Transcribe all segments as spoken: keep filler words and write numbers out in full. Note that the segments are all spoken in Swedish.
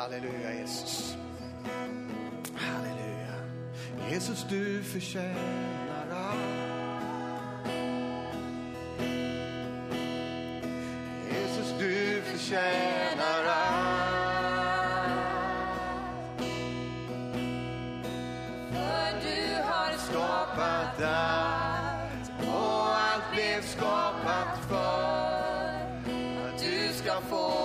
Halleluja Jesus. Halleluja. Jesus, du förtjänar allt. Jesus, du förtjänar allt. För du har skapat allt, och allt blev skapat för att du ska få.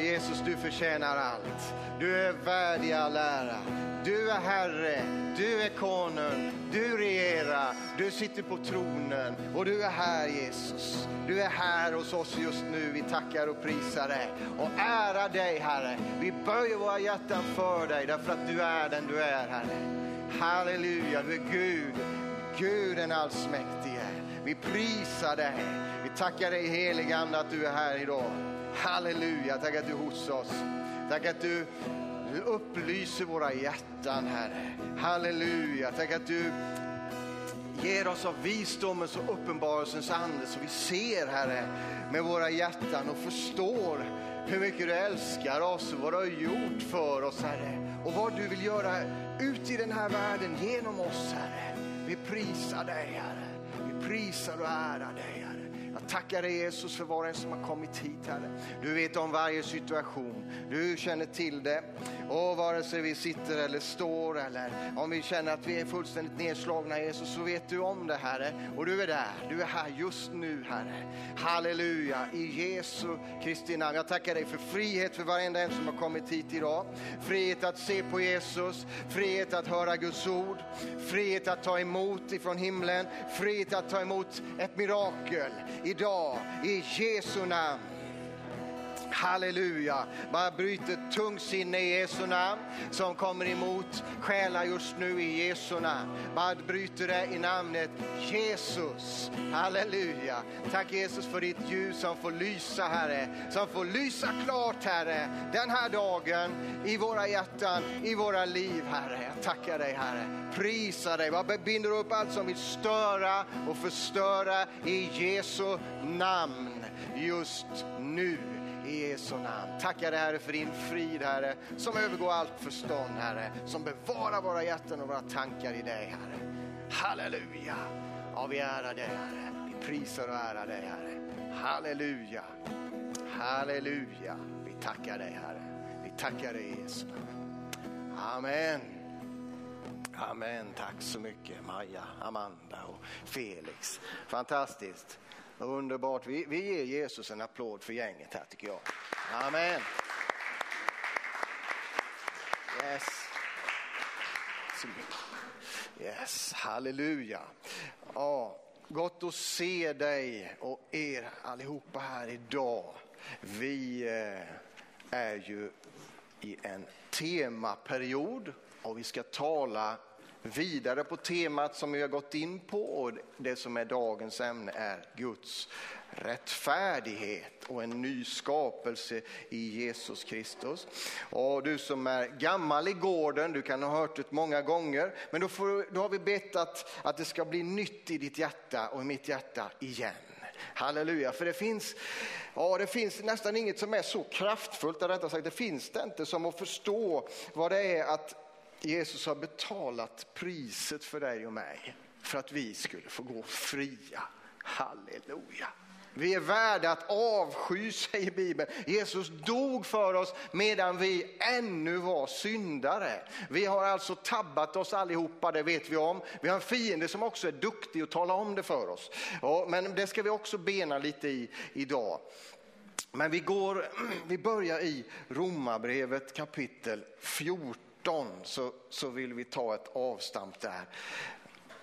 Jesus, du förtjänar allt. Du är värdig all ära. Du är Herre, du är konung, du regerar, du sitter på tronen och du är här Jesus. Du är här hos oss just nu, vi tackar och prisar dig och ärar dig Herre. Vi böjer våra hjärtan för dig därför att du är den du är Herre. Halleluja, du är Gud, Gud den allsmäktige. Vi prisar dig, vi tackar dig heliga Ande att du är här idag. Halleluja, tack att du är hos oss. Tack att du upplyser våra hjärtan, Herre. Halleluja, tack att du ger oss av visdomens och uppenbarelsens ande, så vi ser, Herre, med våra hjärtan och förstår hur mycket du älskar oss och vad du har gjort för oss, Herre. Och vad du vill göra ut i den här världen genom oss, Herre. Vi prisar dig, Herre. Vi prisar och ärar dig, Herre. Jag tackar dig Jesus för var en som har kommit hit Herre. Du vet om varje situation. Du känner till det. Och vare sig vi sitter eller står eller om vi känner att vi är fullständigt nedslagna Jesus, så vet du om det Herre. Och du är där. Du är här just nu Herre. Halleluja. I Jesu Kristi namn. Jag tackar dig för frihet för varenda en som har kommit hit idag. Frihet att se på Jesus. Frihet att höra Guds ord. Frihet att ta emot ifrån himlen. Frihet att ta emot ett mirakel idag, i Jesu namn. Halleluja. Bara bryt ett tungt sinne i Jesu namn som kommer emot själar just nu i Jesu namn. Bara bryter det i namnet Jesus. Halleluja. Tack Jesus för ditt ljus som får lysa Herre. Som får lysa klart Herre. Den här dagen i våra hjärtan, i våra liv Herre. Jag tackar dig Herre. Prisar dig. Bara binder upp allt som vill störa och förstöra i Jesu namn just nu. I Jesu namn. Tackar dig Herre för din frid Herre, som övergår allt förstånd Herre, som bevarar våra hjärtan och våra tankar i dig Herre. Halleluja. Ja, vi ärar dig Herre. Vi prisar och ärar dig Herre. Halleluja. Halleluja. Vi tackar dig Herre. Vi tackar dig Jesu. Amen. Amen. Tack så mycket Maja, Amanda och Felix. Fantastiskt. Underbart. Vi, vi ger Jesus en applåd för gänget här tycker jag. Amen. Yes. Yes. Halleluja. Ja, gott att se dig och er allihopa här idag. Vi är ju i en temaperiod och vi ska tala vidare på temat som vi har gått in på, och det som är dagens ämne är Guds rättfärdighet och en ny skapelse i Jesus Kristus. Och du som är gammal i gården, du kan ha hört det många gånger, men då, får, då har vi bett att, att det ska bli nytt i ditt hjärta och i mitt hjärta igen. Halleluja, för det finns, ja, det finns nästan inget som är så kraftfullt, rättare sagt, det finns det inte, som att förstå vad det är att Jesus har betalat priset för dig och mig för att vi skulle få gå fria. Halleluja. Vi är värda att avsky, säger Bibeln. Jesus dog för oss medan vi ännu var syndare. Vi har alltså tabbat oss allihopa, det vet vi om. Vi har en fiende som också är duktig att tala om det för oss. Ja, men det ska vi också bena lite i idag. Men vi, går, vi börjar i Romarbrevet kapitel fjorton. Så, så vill vi ta ett avstamp där.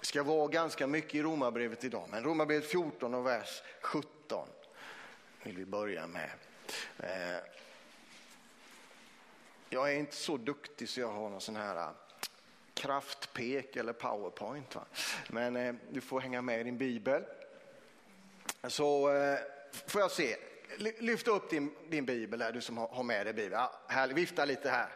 Det ska vara ganska mycket i Romarbrevet idag, men Romarbrevet fjorton och vers sjutton vill vi börja med. Eh, jag är inte så duktig så jag har någon sån här kraftpek eller PowerPoint, va? Men eh, du får hänga med i din bibel. Så eh, får jag se. Lyft upp din, din bibel där, du som har med dig bibeln. Ja, här, vifta lite här.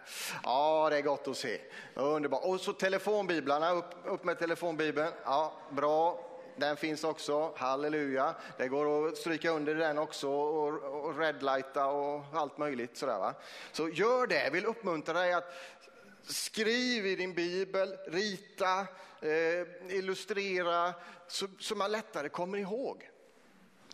Ja, det är gott att se. Underbart. Och så telefonbiblarna, upp, upp med telefonbibeln. Ja, bra. den finns också, halleluja. Det går att stryka under den också och, och redlighta och allt möjligt. Sådär, va? Så gör det, jag vill uppmuntra dig att skriv i din bibel, rita, eh, illustrera så, så man lättare kommer ihåg.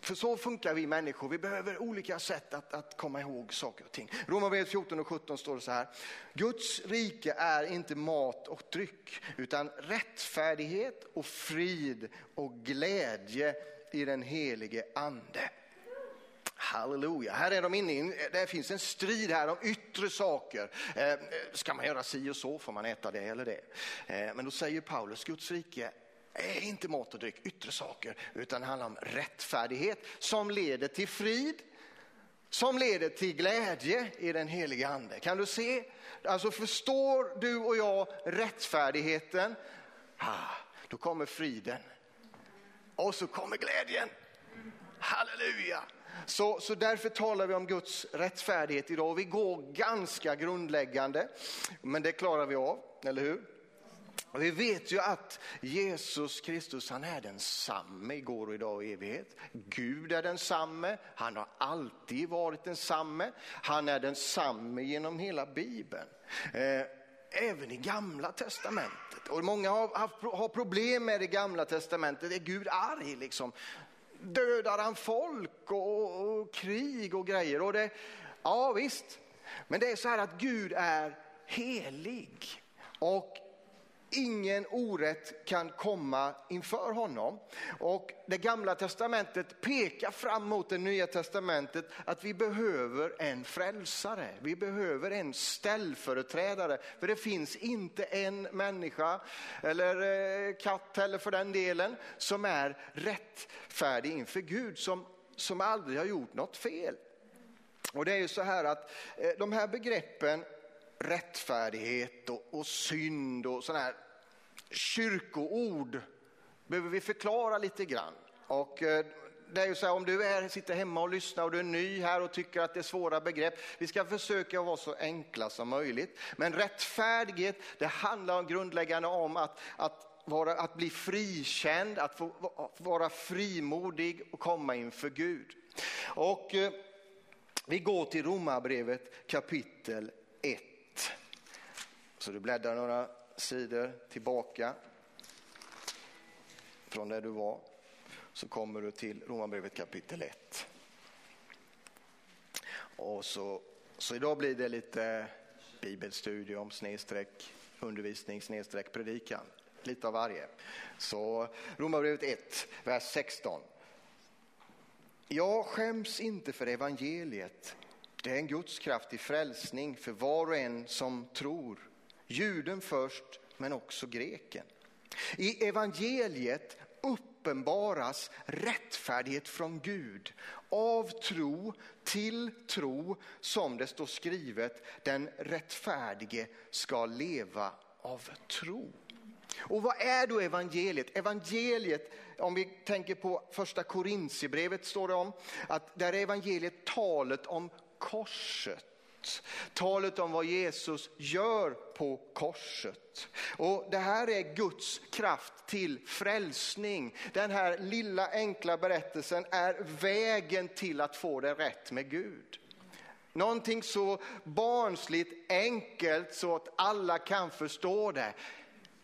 För så funkar vi människor, vi behöver olika sätt att, att komma ihåg saker och ting. Romarbrevet fjorton och sjutton står det så här: Guds rike är inte mat och dryck, utan rättfärdighet och frid och glädje i den helige ande. Halleluja, här är de inne i, det finns en strid här om yttre saker. Eh, ska man göra si och så, får man äta det eller det. Eh, men då säger Paulus, Guds rike är inte mat och dryck, yttre saker, utan det handlar om rättfärdighet som leder till frid, som leder till glädje i den heliga ande. Kan du se? Alltså förstår du och jag rättfärdigheten, ah, då kommer friden och så kommer glädjen. Halleluja! Så, så därför talar vi om Guds rättfärdighet idag. Vi går ganska grundläggande, men det klarar vi av, eller hur? Och vi vet ju att Jesus Kristus, han är densamme igår och idag och evighet. Gud är densamme, han har alltid varit densamme. Han är densamme genom hela Bibeln. Eh, även i Gamla testamentet. Och många har, haft, har problem med det Gamla testamentet. Är Gud arg liksom? Dödar han folk och, och, och krig och grejer? Och det, ja visst, men det är så här att Gud är helig och ingen orätt kan komma inför honom. Och det Gamla testamentet pekar fram mot det Nya testamentet att vi behöver en frälsare. Vi behöver en ställföreträdare. För det finns inte en människa eller katt eller för den delen som är rättfärdig inför Gud, som, som aldrig har gjort något fel. Och det är ju så här att de här begreppen rättfärdighet och, och synd och sådana här kyrkoord behöver vi förklara lite grann. Och eh, det är ju så här, om du är, sitter hemma och lyssnar och du är ny här och tycker att det är svåra begrepp, vi ska försöka vara så enkla som möjligt. Men rättfärdighet, det handlar om grundläggande om att, att, vara, att bli frikänd, att få, vara frimodig och komma inför Gud. Och eh, vi går till Romarbrevet kapitel ett. Så du bläddrar några sidor tillbaka från där du var, så kommer du till Romarbrevet kapitel ett. Och så, så idag blir det lite bibelstudium, snedstreck, undervisning, snedstreck, predikan. Lite av varje. Så Romarbrevet ett, vers sexton. Jag skäms inte för evangeliet. Det är en Guds kraft i frälsning för var och en som tror. Juden först, men också greken. I evangeliet uppenbaras rättfärdighet från Gud av tro till tro, som det står skrivet: den rättfärdige ska leva av tro. Och vad är då evangeliet? Evangeliet, om vi tänker på första Korinthierbrevet, står det om att där är evangeliet talet om korset. Talet om vad Jesus gör på korset. Och det här är Guds kraft till frälsning. Den här lilla enkla berättelsen är vägen till att få det rätt med Gud. Någonting så barnsligt enkelt så att alla kan förstå det.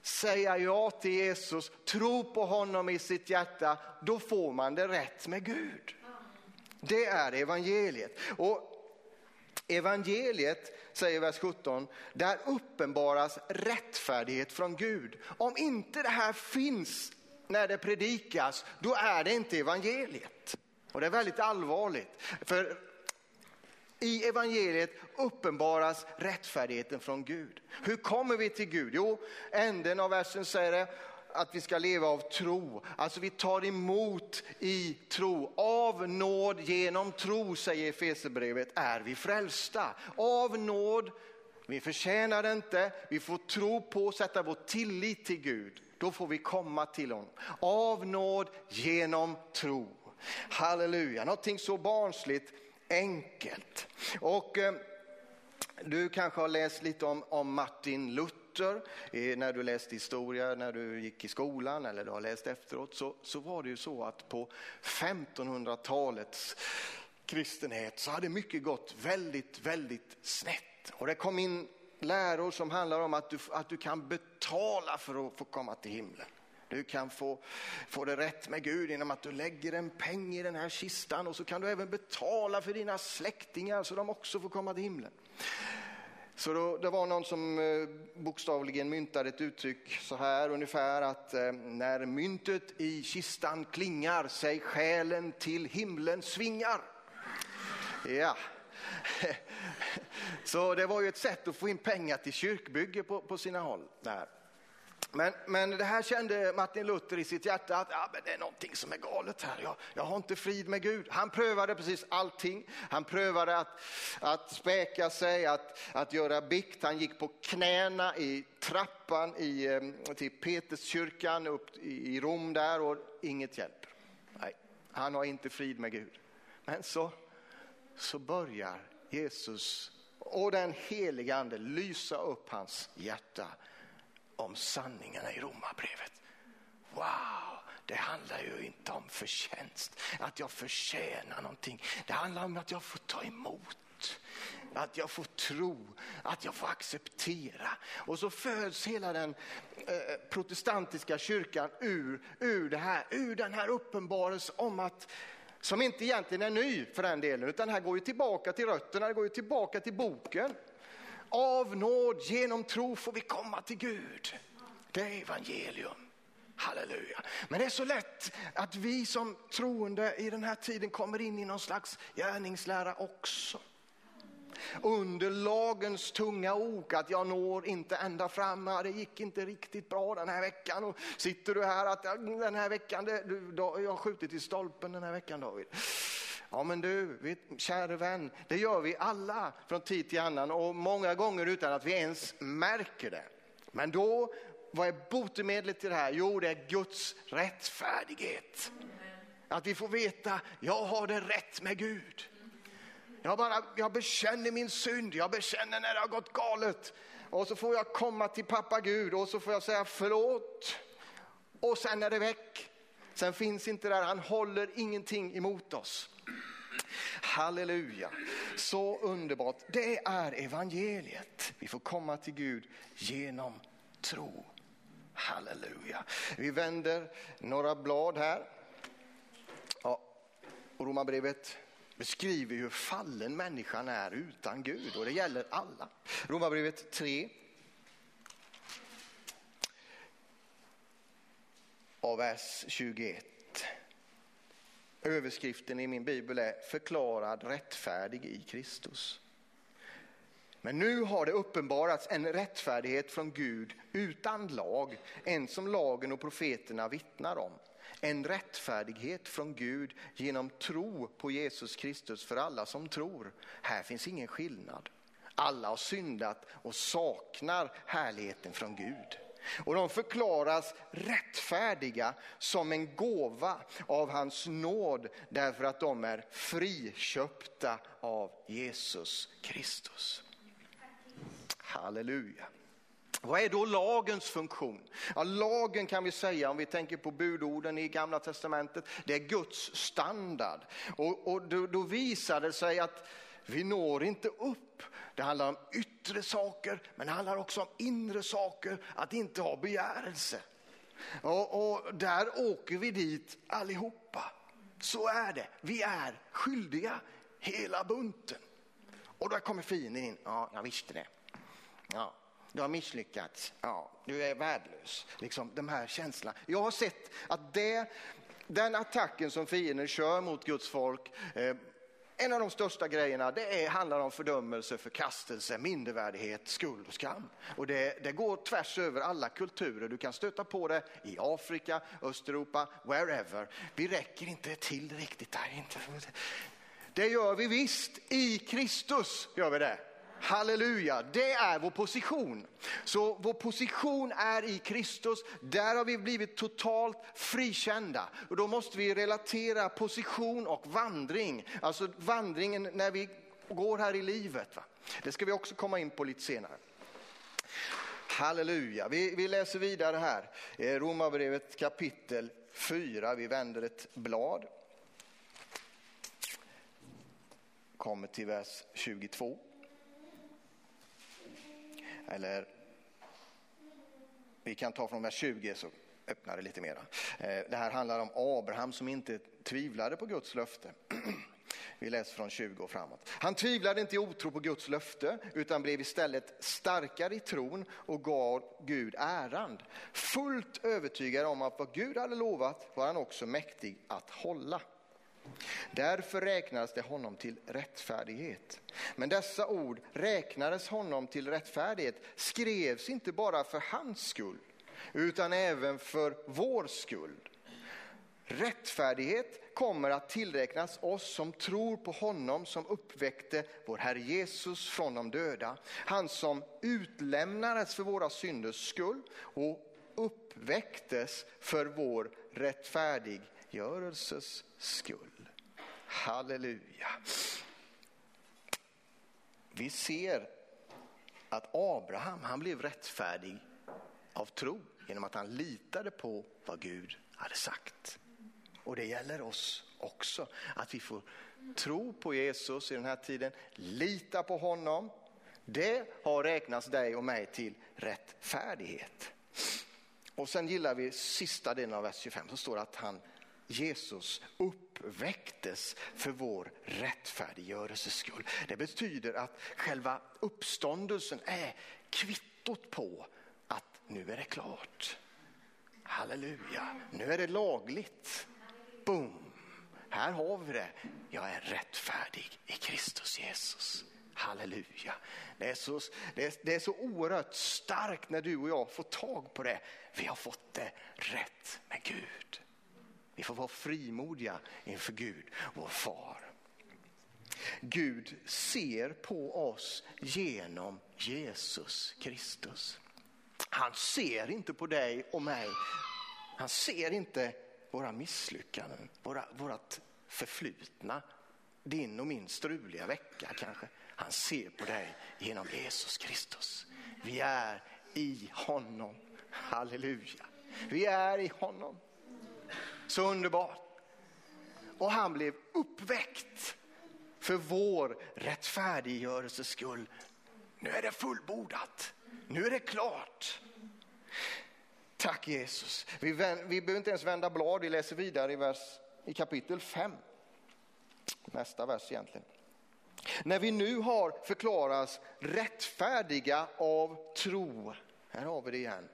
Säga ja till Jesus, tro på honom i sitt hjärta, då får man det rätt med Gud. Det är evangeliet. Och evangeliet, säger vers sjutton, där uppenbaras rättfärdighet från Gud. Om inte det här finns när det predikas, då är det inte evangeliet. Och det är väldigt allvarligt. För i evangeliet uppenbaras rättfärdigheten från Gud. Hur kommer vi till Gud? Jo, änden av versen säger det, att vi ska leva av tro. Alltså vi tar emot i tro. Av nåd genom tro, säger Efesierbrevet, är vi frälsta. Av nåd, vi förtjänar det inte. Vi får tro på, sätta vår tillit till Gud. Då får vi komma till honom. Av nåd genom tro. Halleluja, någonting så barnsligt enkelt. Och eh, du kanske har läst lite om, om Martin Luther. kurser, när du läste historia, när du gick i skolan eller du har läst efteråt, så, så var det ju så att på femtonhundratalets kristenhet så hade mycket gått väldigt, väldigt snett. Och det kom in läror som handlar om att du, att du kan betala för att få komma till himlen. Du kan få, få det rätt med Gud genom att du lägger en peng i den här kistan, och så kan du även betala för dina släktingar så de också får komma till himlen. Så då, det var någon som bokstavligen myntade ett uttryck så här ungefär, att när myntet i kistan klingar sig själen till himlen svingar. Ja. Så det var ju ett sätt att få in pengar till kyrkbygge på, på sina håll där. Men, men det här kände Martin Luther i sitt hjärta, att ah, men det är någonting som är galet här. Jag, jag har inte frid med Gud. Han prövade precis allting. Han prövade att, att späka sig, att, att göra bikt. Han gick på knäna i trappan i, till Peterskyrkan upp i Rom där, och inget hjälper. Nej, han har inte frid med Gud. Men så, så börjar Jesus och den heliga ande lysa upp hans hjärta om sanningarna i Romarbrevet. Wow, det handlar ju inte om förtjänst, att jag förtjänar någonting. Det handlar om att jag får ta emot, att jag får tro, att jag får acceptera. Och så föds hela den eh, protestantiska kyrkan ur, ur, det här, ur den här uppenbarelsen om att, som inte egentligen är ny för den delen, utan här går ju tillbaka till rötterna, det går ju tillbaka till boken. Av nåd genom tro får vi komma till Gud. Det är evangelium. Halleluja. Men det är så lätt att vi som troende i den här tiden kommer in i någon slags gärningslära också. Under lagens tunga ok, att jag når inte ända fram, det gick inte riktigt bra den här veckan, och sitter du här att den här veckan, det, du, då, jag har skjutit i stolpen den här veckan, David. Ja, men du, vi, kära vän, det gör vi alla från tid till annan, och många gånger utan att vi ens märker det. Men då, vad är botemedlet till det här? Jo, det är Guds rättfärdighet. Att vi får veta, jag har det rätt med Gud. Jag, bara, jag bekänner min synd, jag bekänner när det har gått galet. Och så får jag komma till pappa Gud, och så får jag säga förlåt. Och sen är det väck. Sen finns inte där, han håller ingenting emot oss. Halleluja, så underbart. Det är evangeliet. Vi får komma till Gud genom tro. Halleluja. Vi vänder några blad här. Ja, och Romarbrevet beskriver hur fallen människan är utan Gud, och det gäller alla. Romarbrevet tre. Av vers tjugoett. Överskriften i min bibel är förklarad rättfärdig i Kristus. Men nu har det uppenbarats en rättfärdighet från Gud utan lag, en som lagen och profeterna vittnar om. En rättfärdighet från Gud genom tro på Jesus Kristus för alla som tror. Här finns ingen skillnad. Alla har syndat och saknar härligheten från Gud. Och de förklaras rättfärdiga som en gåva av hans nåd, därför att de är friköpta av Jesus Kristus. Halleluja. Vad är då lagens funktion? Ja, lagen kan vi säga, om vi tänker på budorden i Gamla testamentet, det är Guds standard. Och, och då, då visar det sig att vi når inte upp. Det handlar om yttre saker, men det handlar också om inre saker, att inte ha begärelse. Och, och där åker vi dit allihopa. Så är det. Vi är skyldiga hela bunten. Och då kommer fienden in. Ja, jag visste det. Ja, du har misslyckats. Ja, du är värdelös. Liksom de här känslorna. Jag har sett att det, den attacken som fienden kör mot Guds folk, eh, en av de största grejerna, det är, handlar om fördömelse, förkastelse, mindervärdighet, skuld och skam. Och det, det går tvärs över alla kulturer. Du kan stöta på det i Afrika, Östeuropa, wherever. Vi räcker inte till riktigt där. Inte. Det gör vi visst i Kristus, gör vi det. Halleluja, det är vår position. Så vår position är i Kristus. Där har vi blivit totalt frikända. Och då måste vi relatera position och vandring. Alltså vandringen när vi går här i livet. Va? Det ska vi också komma in på lite senare. Halleluja. Vi, vi läser vidare här. Romarbrevet kapitel fyra. Vi vänder ett blad. Kommer till vers tjugotvå. Eller vi kan ta från vers tjugo så öppnar det lite mera. Det här handlar om Abraham som inte tvivlade på Guds löfte. Vi läser från tjugo och framåt. Han tvivlade inte i otro på Guds löfte utan blev istället starkare i tron och gav Gud äran. Fullt övertygad om att vad Gud hade lovat var han också mäktig att hålla. Därför räknades det honom till rättfärdighet. Men dessa ord, räknades honom till rättfärdighet, skrevs inte bara för hans skull utan även för vår skull. Rättfärdighet kommer att tillräknas oss som tror på honom som uppväckte vår Herre Jesus från de döda. Han som utlämnades för våra synders skull och uppväcktes för vår rättfärdiggörelses skull. Halleluja. Vi ser att Abraham, han blev rättfärdig av tro genom att han litade på vad Gud hade sagt. Och det gäller oss också, att vi får tro på Jesus i den här tiden, lita på honom. Det har räknats dig och mig till rättfärdighet. Och sen gillar vi sista delen av vers tjugofem, så står det att han, Jesus, uppväcktes för vår rättfärdiggörelses skull. Det betyder att själva uppståndelsen är kvittot på att nu är det klart. Halleluja, nu är det lagligt. Boom, här har vi det. Jag är rättfärdig i Kristus Jesus. Halleluja. Det är så, det är, det är så oerhört starkt när du och jag får tag på det. Vi har fått det rätt med Gud. Vi får vara frimodiga inför Gud, vår far. Gud ser på oss genom Jesus Kristus. Han ser inte på dig och mig. Han ser inte våra misslyckanden, våra, vårat förflutna, din och min struliga vecka kanske. Han ser på dig genom Jesus Kristus. Vi är i honom. Halleluja. Vi är i honom. Så underbart. Och han blev uppväckt för vår rättfärdiggörelses skull. Nu är det fullbordat. Nu är det klart. Tack Jesus. Vi, vänd, vi behöver inte ens vända blad. Vi läser vidare i, vers, i kapitel fem. Nästa vers egentligen. När vi nu har förklarats rättfärdiga av tro. Här har vi det igen.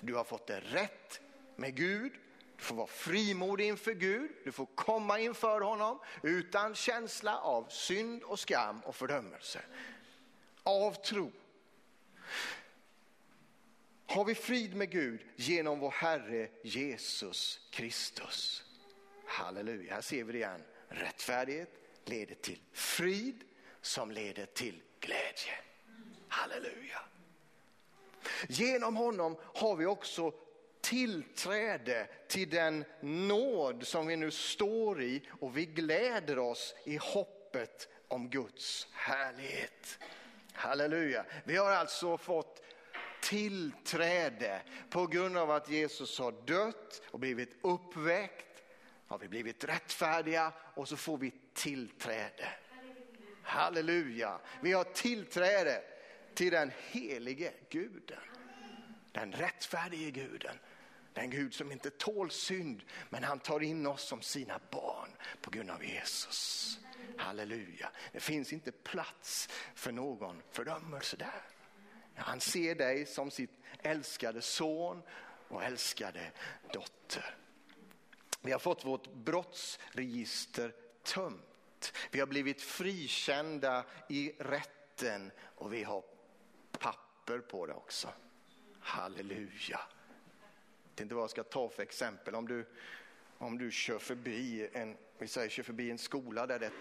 Du har fått det rätt med Gud. Du får vara frimodig inför Gud. Du får komma inför honom utan känsla av synd och skam och fördömelse. Av tro. Har vi frid med Gud genom vår Herre Jesus Kristus. Halleluja. Här ser vi det igen. Rättfärdighet leder till frid som leder till glädje. Halleluja. Genom honom har vi också tillträde till den nåd som vi nu står i och vi gläder oss i hoppet om Guds härlighet. Halleluja. Vi har alltså fått tillträde på grund av att Jesus har dött och blivit uppväckt. Har vi blivit rättfärdiga och så får vi tillträde. Halleluja. Vi har tillträde till den helige Guden. Den rättfärdige Guden. Den Gud som inte tål synd, men han tar in oss som sina barn på grund av Jesus. Halleluja. Det finns inte plats för någon fördömelse där. Han ser dig som sitt älskade son och älskade dotter. Vi har fått vårt brottsregister tömt. Vi har blivit frikända i rätten och vi har papper på det också. Halleluja. Jag vet inte vad jag ska ta för exempel. Om du, om du kör förbi en, vi säger, kör förbi en skola där det är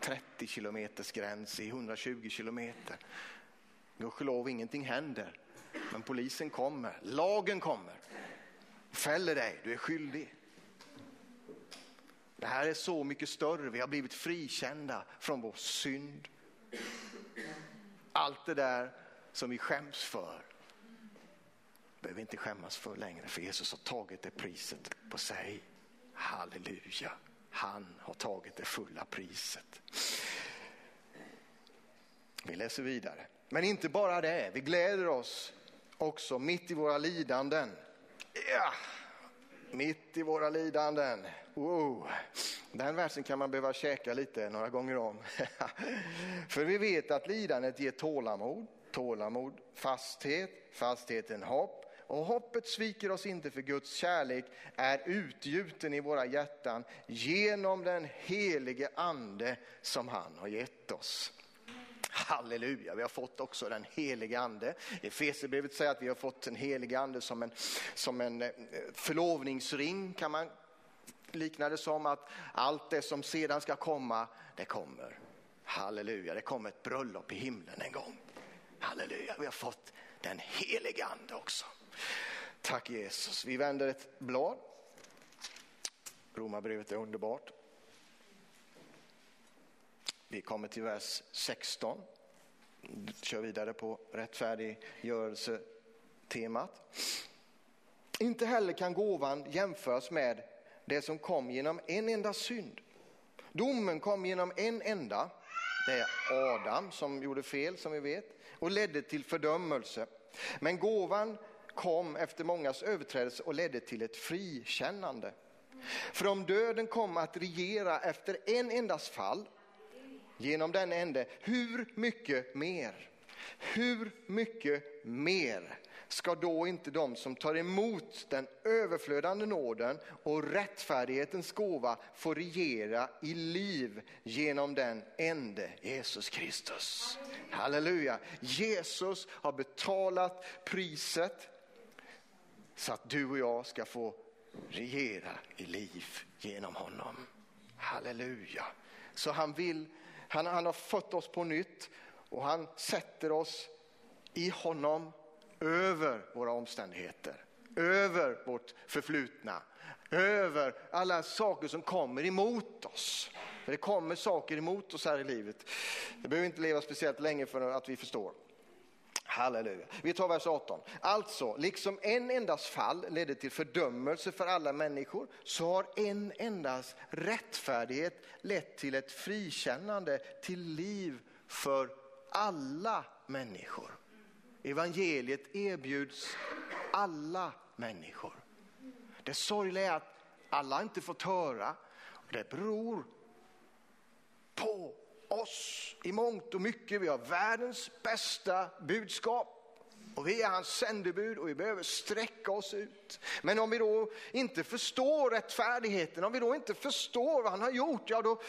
trettio kilometers gräns i hundratjugo kilometer. Gudskelov, ingenting händer. Men polisen kommer. Lagen kommer. Fäller dig. Du är skyldig. Det här är så mycket större. Vi har blivit frikända från vår synd. Allt det där som vi skäms för. behöver inte skämmas för längre, för Jesus har tagit det priset på sig. Halleluja. Han har tagit det fulla priset. Vi läser vidare. Men inte bara det, vi gläder oss också mitt i våra lidanden. Ja, mitt i våra lidanden. Wow. Den versen kan man behöva käka lite några gånger om. För vi vet att lidandet ger tålamod, tålamod, fasthet, fastheten hopp. Och hoppet sviker oss inte, för Guds kärlek är utgjuten i våra hjärtan genom den helige ande som han har gett oss. Halleluja, vi har fått också den helige ande. Efesierbrevet säger att vi har fått den helige ande som en, som en förlovningsring, kan man likna det som, att allt det som sedan ska komma, det kommer. Halleluja, det kommer ett bröllop i himlen en gång. Halleluja, vi har fått den helige ande också. Tack Jesus. Vi vänder ett blad. Romarbrevet är underbart. Vi kommer till vers sexton. Kör vidare på rättfärdiggörelsetemat. Inte heller kan gåvan jämföras med det som kom genom en enda synd. Domen kom genom en enda. Det är Adam som gjorde fel, som vi vet, och ledde till fördömelse. Men gåvan kom efter mångas överträdelse och ledde till ett frikännande. För om döden kom att regera efter en endas fall genom den ende, hur mycket mer? Hur mycket mer ska då inte de som tar emot den överflödande nåden och rättfärdighetens gåva få regera i liv genom den ende Jesus Kristus? Halleluja! Jesus har betalat priset så att du och jag ska få regera i liv genom honom. Halleluja! Så han vill, han, han har fått oss på nytt. Och han sätter oss i honom över våra omständigheter, över vårt förflutna, över alla saker som kommer emot oss. För det kommer saker emot oss här i livet. Det behöver inte leva speciellt länge för att vi förstår. Halleluja. Vi tar vers arton. Alltså, liksom en endas fall ledde till fördömelse för alla människor, så har en endas rättfärdighet lett till ett frikännande, till liv för alla människor. Evangeliet erbjuds alla människor. Det sorgliga är att alla inte fått höra. Det beror på oss i mångt och mycket. Vi har världens bästa budskap. Och vi är hans sändebud och vi behöver sträcka oss ut. Men om vi då inte förstår rättfärdigheten, om vi då inte förstår vad han har gjort, ja då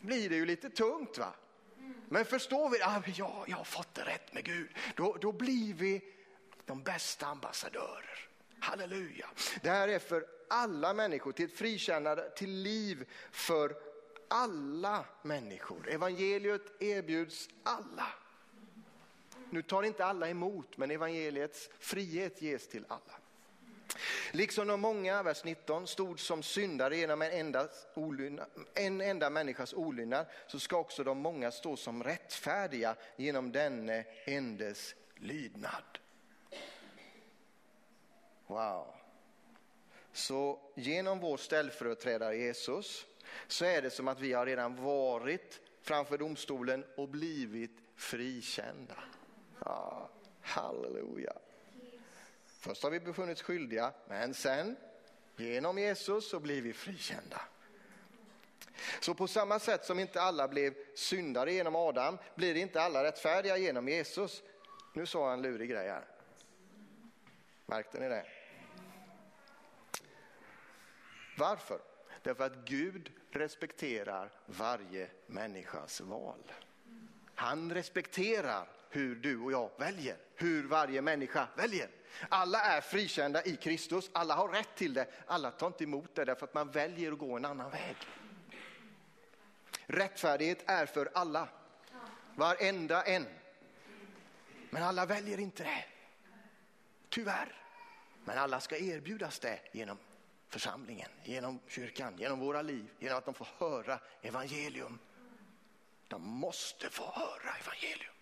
blir det ju lite tungt, va? Men förstår vi, ah, ja, jag har fått det rätt med Gud, då, då blir vi de bästa ambassadörer. Halleluja. Det här är för alla människor, till ett frikännande, till liv för alla människor. Evangeliet erbjuds alla. Nu tar inte alla emot, men evangeliets frihet ges till alla. Liksom de många, vers nitton, stod som syndare genom en, endas olydnad, en enda människas olydnad, så ska också de många stå som rättfärdiga genom denne endes lydnad. Wow. Så genom vår ställföreträdare Jesus så är det som att vi har redan varit framför domstolen och blivit frikända. Ja, halleluja. Först har vi befunnits skyldiga, men sen genom Jesus så blir vi frikända. Så på samma sätt som inte alla blev syndare genom Adam, blir inte alla rättfärdiga genom Jesus. Nu sa han en lurig grej här. Märkte ni det? Varför? Därför att Gud respekterar varje människas val. Han respekterar hur du och jag väljer, hur varje människa väljer. Alla är frikända i Kristus, alla har rätt till det, alla tar inte emot det därför att man väljer att gå en annan väg. Rättfärdighet är för alla, varenda en. Men alla väljer inte det, tyvärr. Men alla ska erbjudas det genom församlingen, genom kyrkan, genom våra liv, genom att de får höra evangelium. De måste få höra evangelium.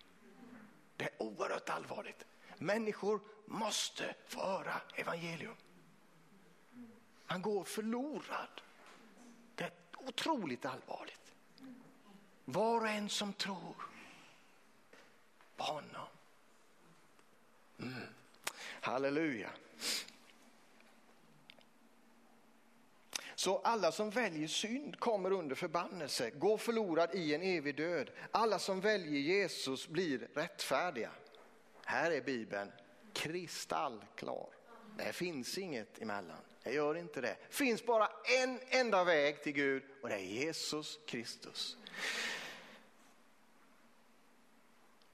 Det är oerhört allvarligt. Människor måste få höra evangelium. Man går förlorad. Det är otroligt allvarligt. Var och en som tror på honom. Mm. Halleluja. Så alla som väljer synd kommer under förbannelse, går förlorad i en evig död. Alla som väljer Jesus blir rättfärdiga. Här är Bibeln kristallklar. Det finns inget emellan. Det gör inte det. Det finns bara en enda väg till Gud, och det är Jesus Kristus.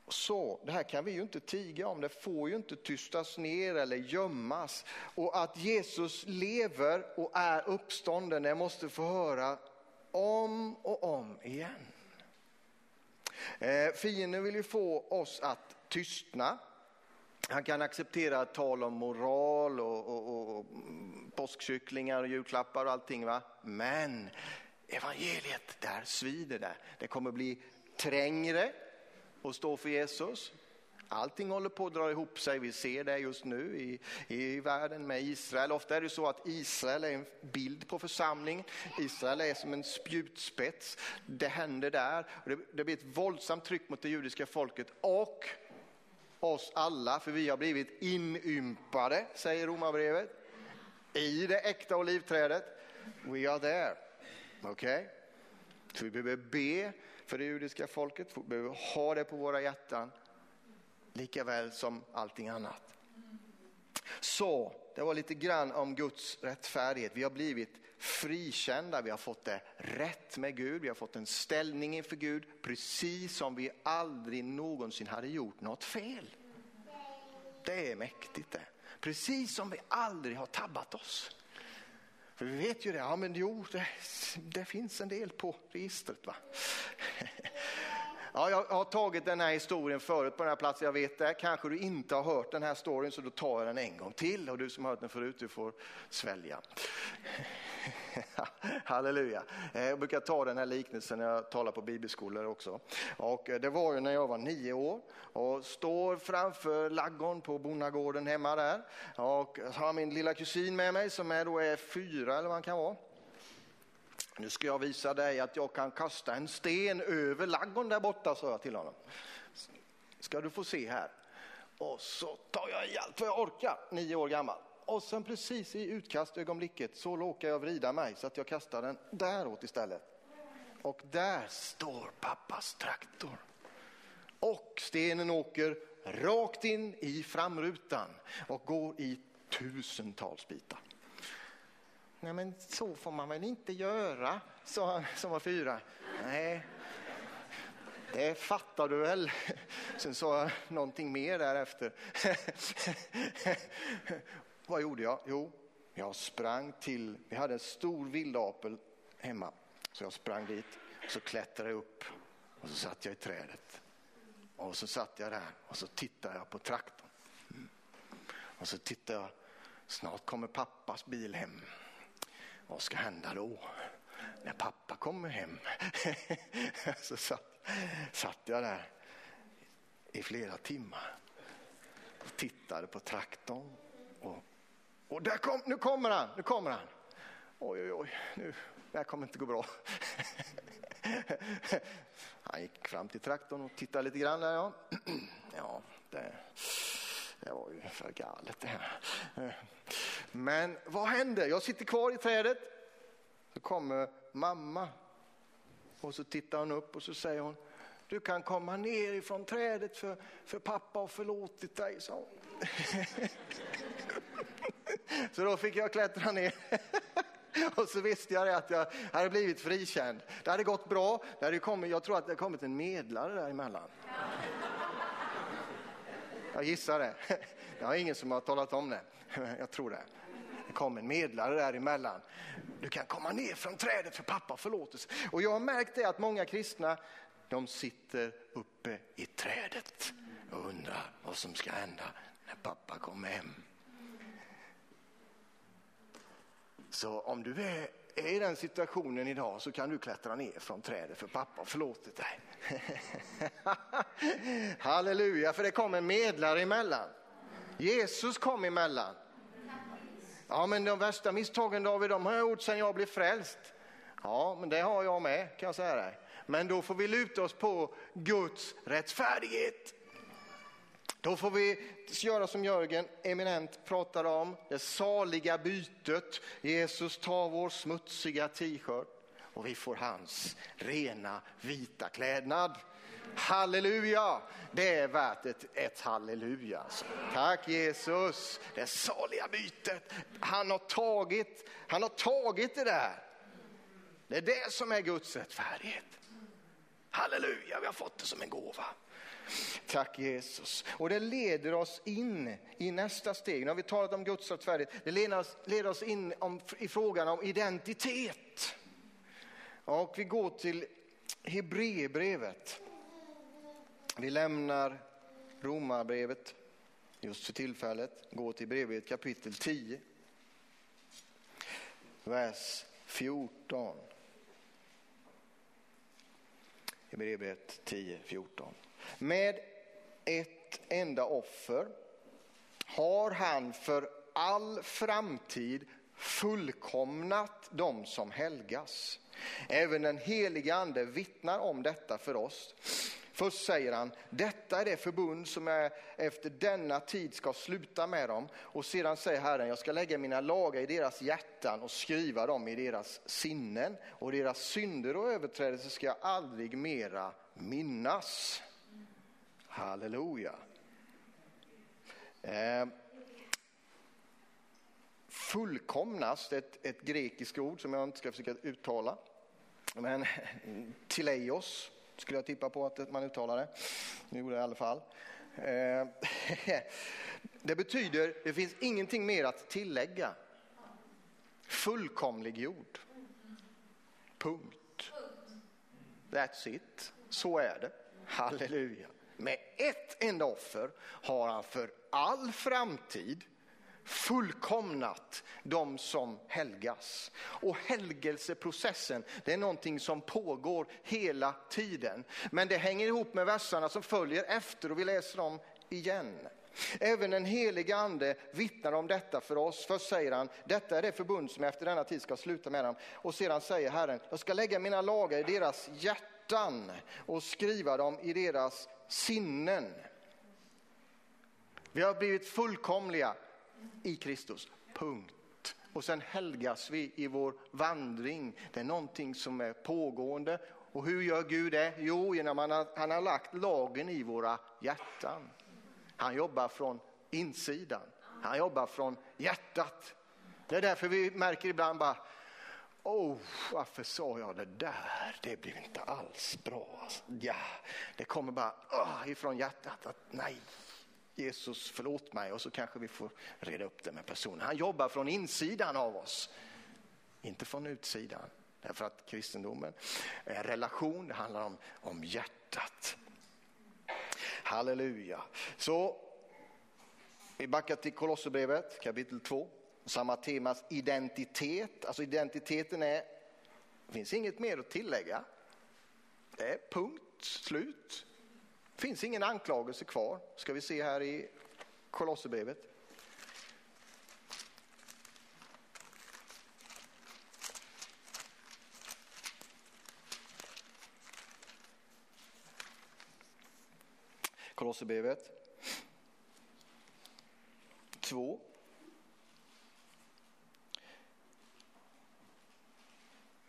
Så det här kan vi ju inte tiga om. Det får ju inte tystas ner eller gömmas. Och att Jesus lever och är uppstånden, det måste få höra om och om igen. Eh, fienden vill ju få oss att tystna. Han kan acceptera tal om moral och, och, och påskkycklingar och julklappar och allting, va? Men evangeliet, där svider det. Det kommer bli trängre och stå för Jesus. Allting håller på att dra ihop sig. Vi ser det just nu i, i världen med Israel. Ofta är det så att Israel är en bild på församling. Israel är som en spjutspets. Det händer där. Det, det blir ett våldsamt tryck mot det judiska folket och oss alla. För vi har blivit inympade, säger Romarbrevet, i det äkta olivträdet. We are there. Okej? Okay? Så vi behöver be för det judiska folket, vi behöver ha det på våra hjärtan lika väl som allting annat. Så det var lite grann om Guds rättfärdighet. Vi har blivit frikända, vi har fått det rätt med Gud, vi har fått en ställning inför Gud precis som vi aldrig någonsin hade gjort något fel. Det är mäktigt det. Precis som vi aldrig har tabbat oss. För vi vet ju det, ja men jo, det, det finns en del på registret, va? Ja, jag har tagit den här historien förut på den här platsen, jag vet det. Kanske du inte har hört den här storyn, så då tar jag den en gång till. Och du som har hört den förut, du får svälja. Halleluja. Jag brukar ta den här liknelsen när jag talar på bibelskolor också. Och det var ju när jag var nio år och står framför laggården på Bonnagården hemma där. Och har min lilla kusin med mig som är då är fyra eller vad han kan vara. Nu ska jag visa dig att jag kan kasta en sten över laggården där borta, sa jag till honom. Ska du få se här. Och så tar jag i allt vad jag orkar, nio år gammal. Och sen precis i utkastögonblicket så låter jag vrida mig så att jag kastar den däråt istället. Och där står pappas traktor. Och stenen åker rakt in i framrutan och går i tusentals bitar. Nej, men så får man väl inte göra, sa han som var fyra. Nej, det fattar du väl. Sen sa jag någonting mer därefter. Vad gjorde jag? Jo, jag sprang till, vi hade en stor vildapel hemma. Så jag sprang dit, så klättrade jag upp och så satt jag i trädet. Och så satt jag där och så tittade jag på traktorn. Och så tittade jag, snart kommer pappas bil hem. Vad ska hända då? När pappa kommer hem. Så satt, satt jag där i flera timmar och tittade på traktorn. Och, och där kom, nu kommer han, nu kommer han. Oj, oj, oj, nu, det här kommer inte gå bra. Han gick fram till traktorn och tittade lite grann där. Ja, ja det, det var ju för galet det här. Men vad hände? Jag sitter kvar i trädet. Så kommer mamma. Och så tittar hon upp och så säger hon: du kan komma ner ifrån trädet för, för pappa har förlåtit dig, sa hon. Så då fick jag klättra ner. Och så visste jag att jag hade blivit frikänd. Det hade gått bra. Det hade kommit, jag tror att det hade kommit en medlare däremellan. Jag gissar det. Jag har ingen som har talat om det. Jag tror det. Det kom en medlare däremellan. Du kan komma ner från trädet för pappa förlåtelse. Och jag har märkt det att många kristna, de sitter uppe i trädet och undrar vad som ska hända när pappa kommer hem. Så om du är, är i den situationen idag, så kan du klättra ner från trädet för pappa förlåtit dig. Halleluja, för det kommer medlare emellan. Jesus kom emellan. Ja, men de värsta misstagen, David, de har jag gjort sedan jag blev frälst. Ja, men det har jag med, kan jag säga det. Men då får vi luta oss på Guds rättfärdighet. Då får vi göra som Jörgen eminent pratar om, det saliga bytet. Jesus tar vår smutsiga t-shirt och vi får hans rena vita klädnad. Halleluja! Det är värt ett, ett halleluja. Tack Jesus, det saliga bytet. Han har tagit, han har tagit det där. Det är det som är Guds rättfärdighet. Halleluja, vi har fått det som en gåva. Tack Jesus. Och det leder oss in i nästa steg. Nu har vi talat om Guds rättfärdighet. Det leder oss, leder oss in om, i frågan om identitet. Och vi går till Hebreerbrevet. Vi lämnar Romarbrevet just för tillfället. Går till brevet kapitel tio. Vers fjorton. Hebreerbrevet tio, fjorton. Med ett enda offer har han för all framtid fullkomnat dem som helgas. Även den heliga ande vittnar om detta för oss. Först säger han, detta är det förbund som jag efter denna tid ska sluta med dem. Och sedan säger Herren, jag ska lägga mina lagar i deras hjärtan och skriva dem i deras sinnen. Och deras synder och överträdelser ska jag aldrig mera minnas. Halleluja. Eh, fullkomnast, ett, ett grekiskt ord som jag inte ska försöka uttala. Men teleios. Skulle jag tippa på att man uttalar det. Nu gjorde jag i alla fall. Det betyder, det finns ingenting mer att tillägga. Fullkomliggjord. Punkt. That's it. Så är det. Halleluja. Med ett enda offer har han för all framtid fullkomnat de som helgas. Och helgelseprocessen, det är någonting som pågår hela tiden. Men det hänger ihop med versarna som följer efter och vi läser dem igen. Även den heliga ande vittnar om detta för oss. Först säger han, detta är det förbund som jag efter denna tid ska sluta med dem. Och sedan säger Herren, jag ska lägga mina lagar i deras hjärtan och skriva dem i deras sinnen. Vi har blivit fullkomliga i Kristus, punkt. Och sen helgas vi i vår vandring. Det är någonting som är pågående. Och hur gör Gud det? Jo, genom han har, han har lagt lagen i våra hjärtan. Han jobbar från insidan. Han jobbar från hjärtat. Det är därför vi märker ibland bara, åh, oh, varför sa jag det där? Det blev inte alls bra. Ja, det kommer bara oh, ifrån hjärtat att nej. Jesus, förlåt mig, och så kanske vi får reda upp det med personen. Han jobbar från insidan av oss, inte från utsidan. Därför att kristendomen, relation, det handlar om, om hjärtat. Halleluja. Så vi backar till Kolosserbrevet, kapitel två. Samma temas identitet. Alltså identiteten är, det finns inget mer att tillägga. Det är punkt, slut. Finns ingen anklagelse kvar, ska vi se här i Kolosserbrevet. Kolosserbrevet två.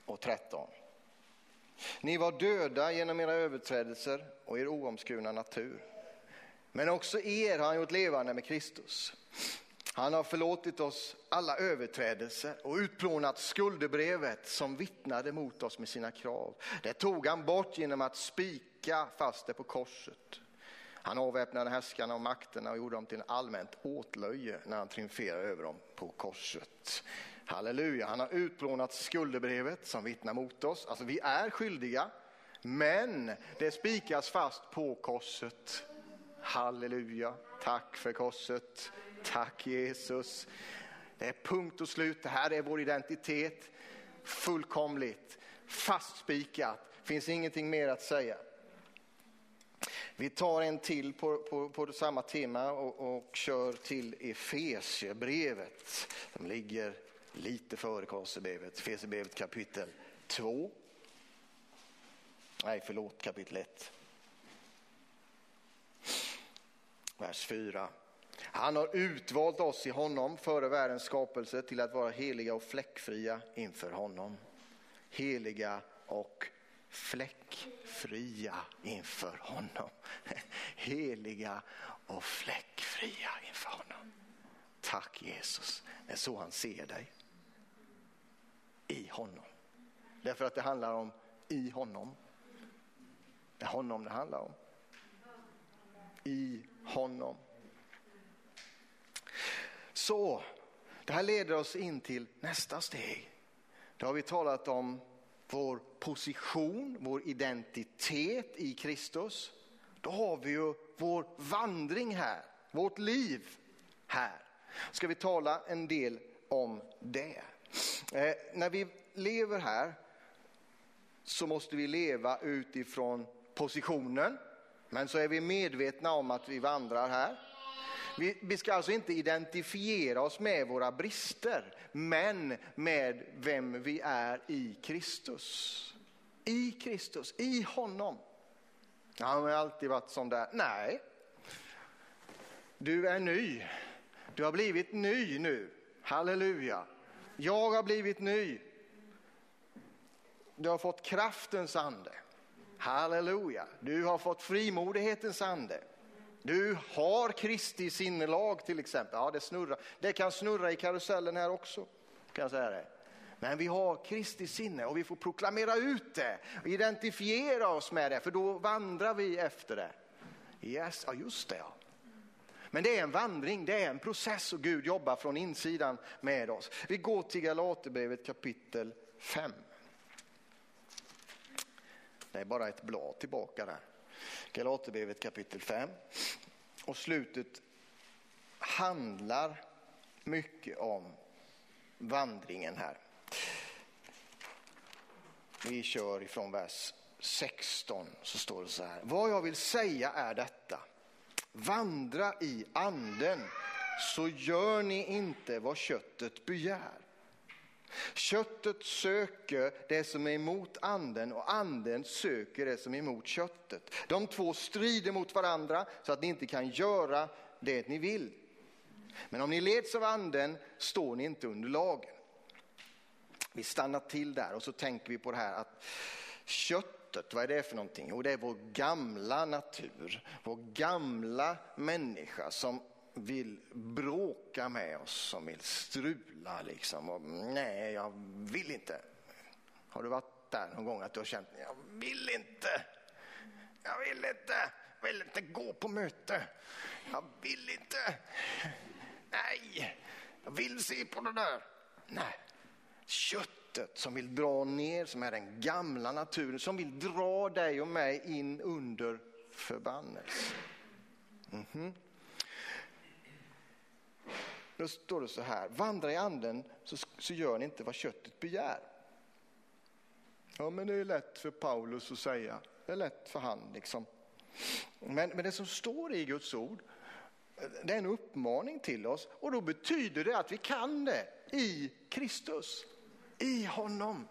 Och tretton. Ni var döda genom era överträdelser och er oomskurna natur. Men också er har han gjort levande med Kristus. Han har förlåtit oss alla överträdelser och utplånat skuldebrevet som vittnade mot oss med sina krav. Det tog han bort genom att spika fast det på korset. Han avväpnade härskarna och makterna och gjorde dem till en allmänt åtlöje när han triumferade över dem på korset. Halleluja, han har utplånat skuldebrevet som vittnar mot oss. Alltså vi är skyldiga, men det spikas fast på korset. Halleluja, tack för korset. Tack Jesus. Det är punkt och slut, det här är vår identitet. Fullkomligt, fastspikat. Finns ingenting mer att säga. Vi tar en till på, på, på samma tema och, och kör till Efesierbrevet. De ligger lite före Kolosserbrevet. Efesierbrevet kapitel två. Nej, förlåt, kapitel ett. Vers fyra. Han har utvalt oss i honom före världens skapelse till att vara heliga och fläckfria inför honom. Heliga och fläckfria inför honom. Heliga och fläckfria inför honom. Tack Jesus, det är så han ser dig. I honom. Därför att det handlar om i honom. Det är honom det handlar om. I honom. Så, det här leder oss in till nästa steg. Då har vi talat om vår position, vår identitet i Kristus. Då har vi ju vår vandring här, vårt liv här. Ska vi tala en del om det. Eh, när vi lever här så måste vi leva utifrån positionen. Men så är vi medvetna om att vi vandrar här. Vi, vi ska alltså inte identifiera oss med våra brister, men med vem vi är i Kristus. I Kristus, i honom. Han har alltid varit sån där. Nej, du är ny. Du har blivit ny nu. Halleluja. Jag har blivit ny. Du har fått kraftens ande. Halleluja. Du har fått frimodighetens ande. Du har Kristi sinnelag till exempel. Ja, det snurrar. Det kan snurra i karusellen här också. Kan jag säga det. Men vi har Kristi sinne och vi får proklamera ut det. Och identifiera oss med det. För då vandrar vi efter det. Yes, ja just det. Ja. Men det är en vandring. Det är en process och Gud jobbar från insidan med oss. Vi går till Galaterbrevet kapitel fem. Det är bara ett blad tillbaka där. Galaterbrevet kapitel fem. Och slutet handlar mycket om vandringen här. Vi kör ifrån vers sexton så står det så här. Vad jag vill säga är detta. Vandra i anden så gör ni inte vad köttet begär. Köttet söker det som är emot anden och anden söker det som är emot köttet. De två strider mot varandra så att ni inte kan göra det ni vill. Men om ni leds av anden står ni inte under lagen. Vi stannar till där och så tänker vi på det här att köttet, vad är det för någonting? Jo, det är vår gamla natur, vår gamla människa som vill bråka med oss, som vill strula liksom. Och, nej, jag vill inte. Har du varit där någon gång att du har känt, jag vill inte. Jag vill inte. Jag vill inte gå på möte. Jag vill inte. Nej. Jag vill se på det där. Nej. Köttet som vill dra ner, som är den gamla naturen, som vill dra dig och mig in under förbannelse. Mhm. Då står det så här, vandra i anden så, så gör ni inte vad köttet begär. Ja, men det är lätt för Paulus att säga. Det är lätt för han liksom. Men, men det som står i Guds ord, det är en uppmaning till oss. Och då betyder det att vi kan det i Kristus. I honom.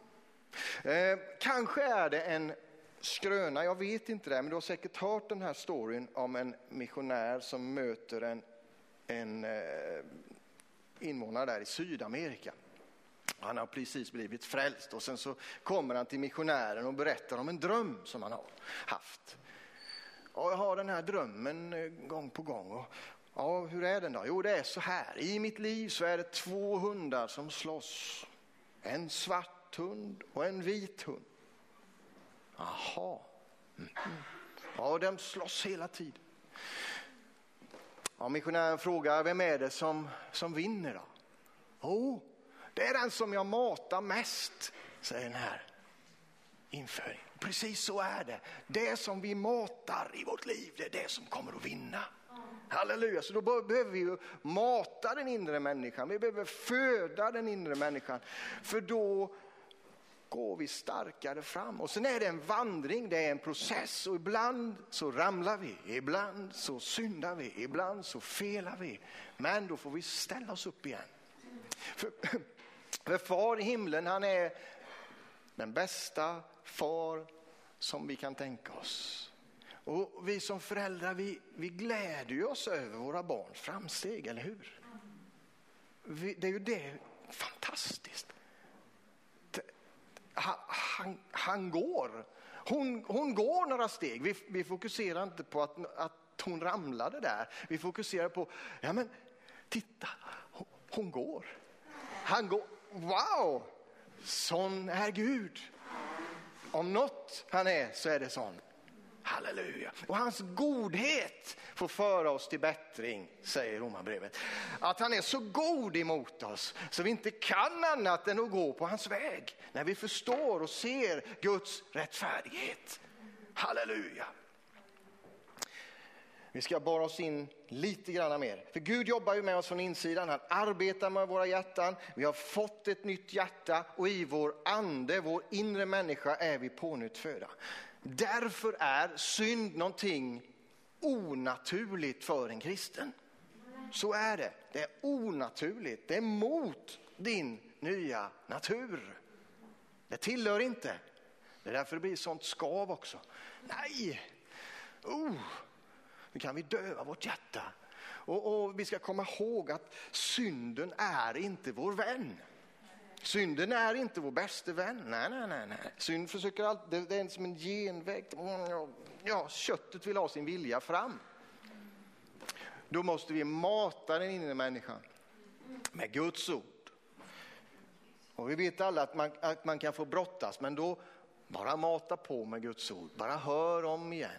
Eh, kanske är det en skröna, jag vet inte det. Men du har säkert hört den här storyn om en missionär som möter en en invånare där i Sydamerika. Han har precis blivit frälst och sen så kommer han till missionären och berättar om en dröm som han har haft. Och jag har den här drömmen gång på gång. Och, ja, hur är den då? Jo, det är så här. I mitt liv så är det två hundar som slåss. En svart hund och en vit hund. Jaha. Mm. Ja, de slåss hela tiden. Ja, missionären frågar, vem är det som, som vinner då? Oh, det är den som jag matar mest, säger den här införingen. Precis så är det. Det som vi matar i vårt liv, det är det som kommer att vinna. Halleluja, så då behöver vi ju mata den inre människan. Vi behöver föda den inre människan. För då går vi starkare fram. Och sen är det en vandring, det är en process. Och ibland så ramlar vi, ibland så syndar vi, ibland så felar vi. Men då får vi ställa oss upp igen. För, för far i himlen, han är den bästa far som vi kan tänka oss. Och vi som föräldrar, vi, vi gläder oss över våra barns framsteg, eller hur? Vi, det är ju det, fantastiskt. Det, han, han, han går, hon, hon går några steg. Vi, vi fokuserar inte på att, att hon ramlade där. Vi fokuserar på, ja men titta, hon, hon går. Han går, wow, sån är Gud. Om något han är så är det sån. Halleluja. Och hans godhet får föra oss till bättring, säger Romarbrevet. Att han är så god emot oss så vi inte kan annat än att gå på hans väg. När vi förstår och ser Guds rättfärdighet. Halleluja. Vi ska bara oss in lite grann mer. För Gud jobbar ju med oss från insidan. Han arbetar med våra hjärtan. Vi har fått ett nytt hjärta. Och i vår ande, vår inre människa, är vi pånyttfödda. Därför är synd någonting onaturligt för en kristen. Så är det. Det är onaturligt. Det är mot din nya natur. Det tillhör inte. Det är därför det blir sånt skav också. Nej. Oh. Nu kan vi döva vårt hjärta. Och, och vi ska komma ihåg att synden är inte vår vän. Synden är inte vår bästa vän. Nej, nej, nej. nej. Synd försöker allt. Det, det är som en genväg. Ja, köttet vill ha sin vilja fram. Då måste vi mata den inre människan med Guds ord. Och vi vet alla att man, att man kan få brottas. Men då bara mata på med Guds ord. Bara hör om igen.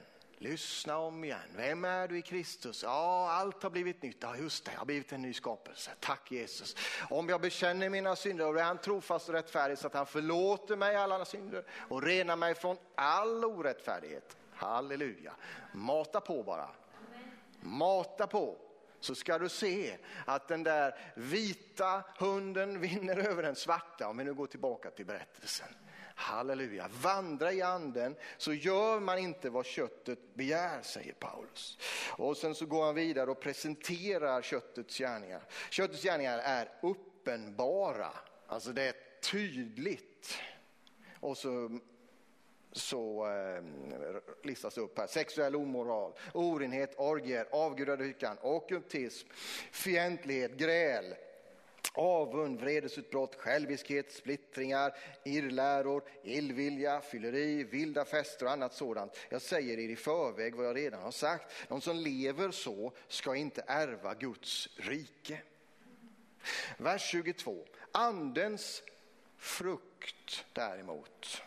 Lyssna om igen. Vem är du i Kristus? Ja, allt har blivit nytt. Ja, just det. Jag har blivit en ny skapelse. Tack Jesus. Om jag bekänner mina synder, och är han trofast och rättfärdig så att han förlåter mig alla synder och renar mig från all orättfärdighet. Halleluja. Mata på bara. Mata på. Så ska du se att den där vita hunden vinner över den svarta. Om vi nu går tillbaka till berättelsen. Halleluja. Vandra i anden så gör man inte vad köttet begär, säger Paulus. Och sen så går han vidare och presenterar köttets gärningar. Köttets gärningar är uppenbara. Alltså det är tydligt. Och så, så eh, listas upp här. Sexuell omoral, orenhet, orgier, avgudadyrkan, okkultism, fientlighet, gräl. Avund, vredesutbrott, själviskhet, splittringar, irrläror, illvilja, fylleri, vilda fester och annat sådant. Jag säger er i förväg vad jag redan har sagt. De som lever så ska inte ärva Guds rike. Vers tjugotvå. Andens frukt däremot.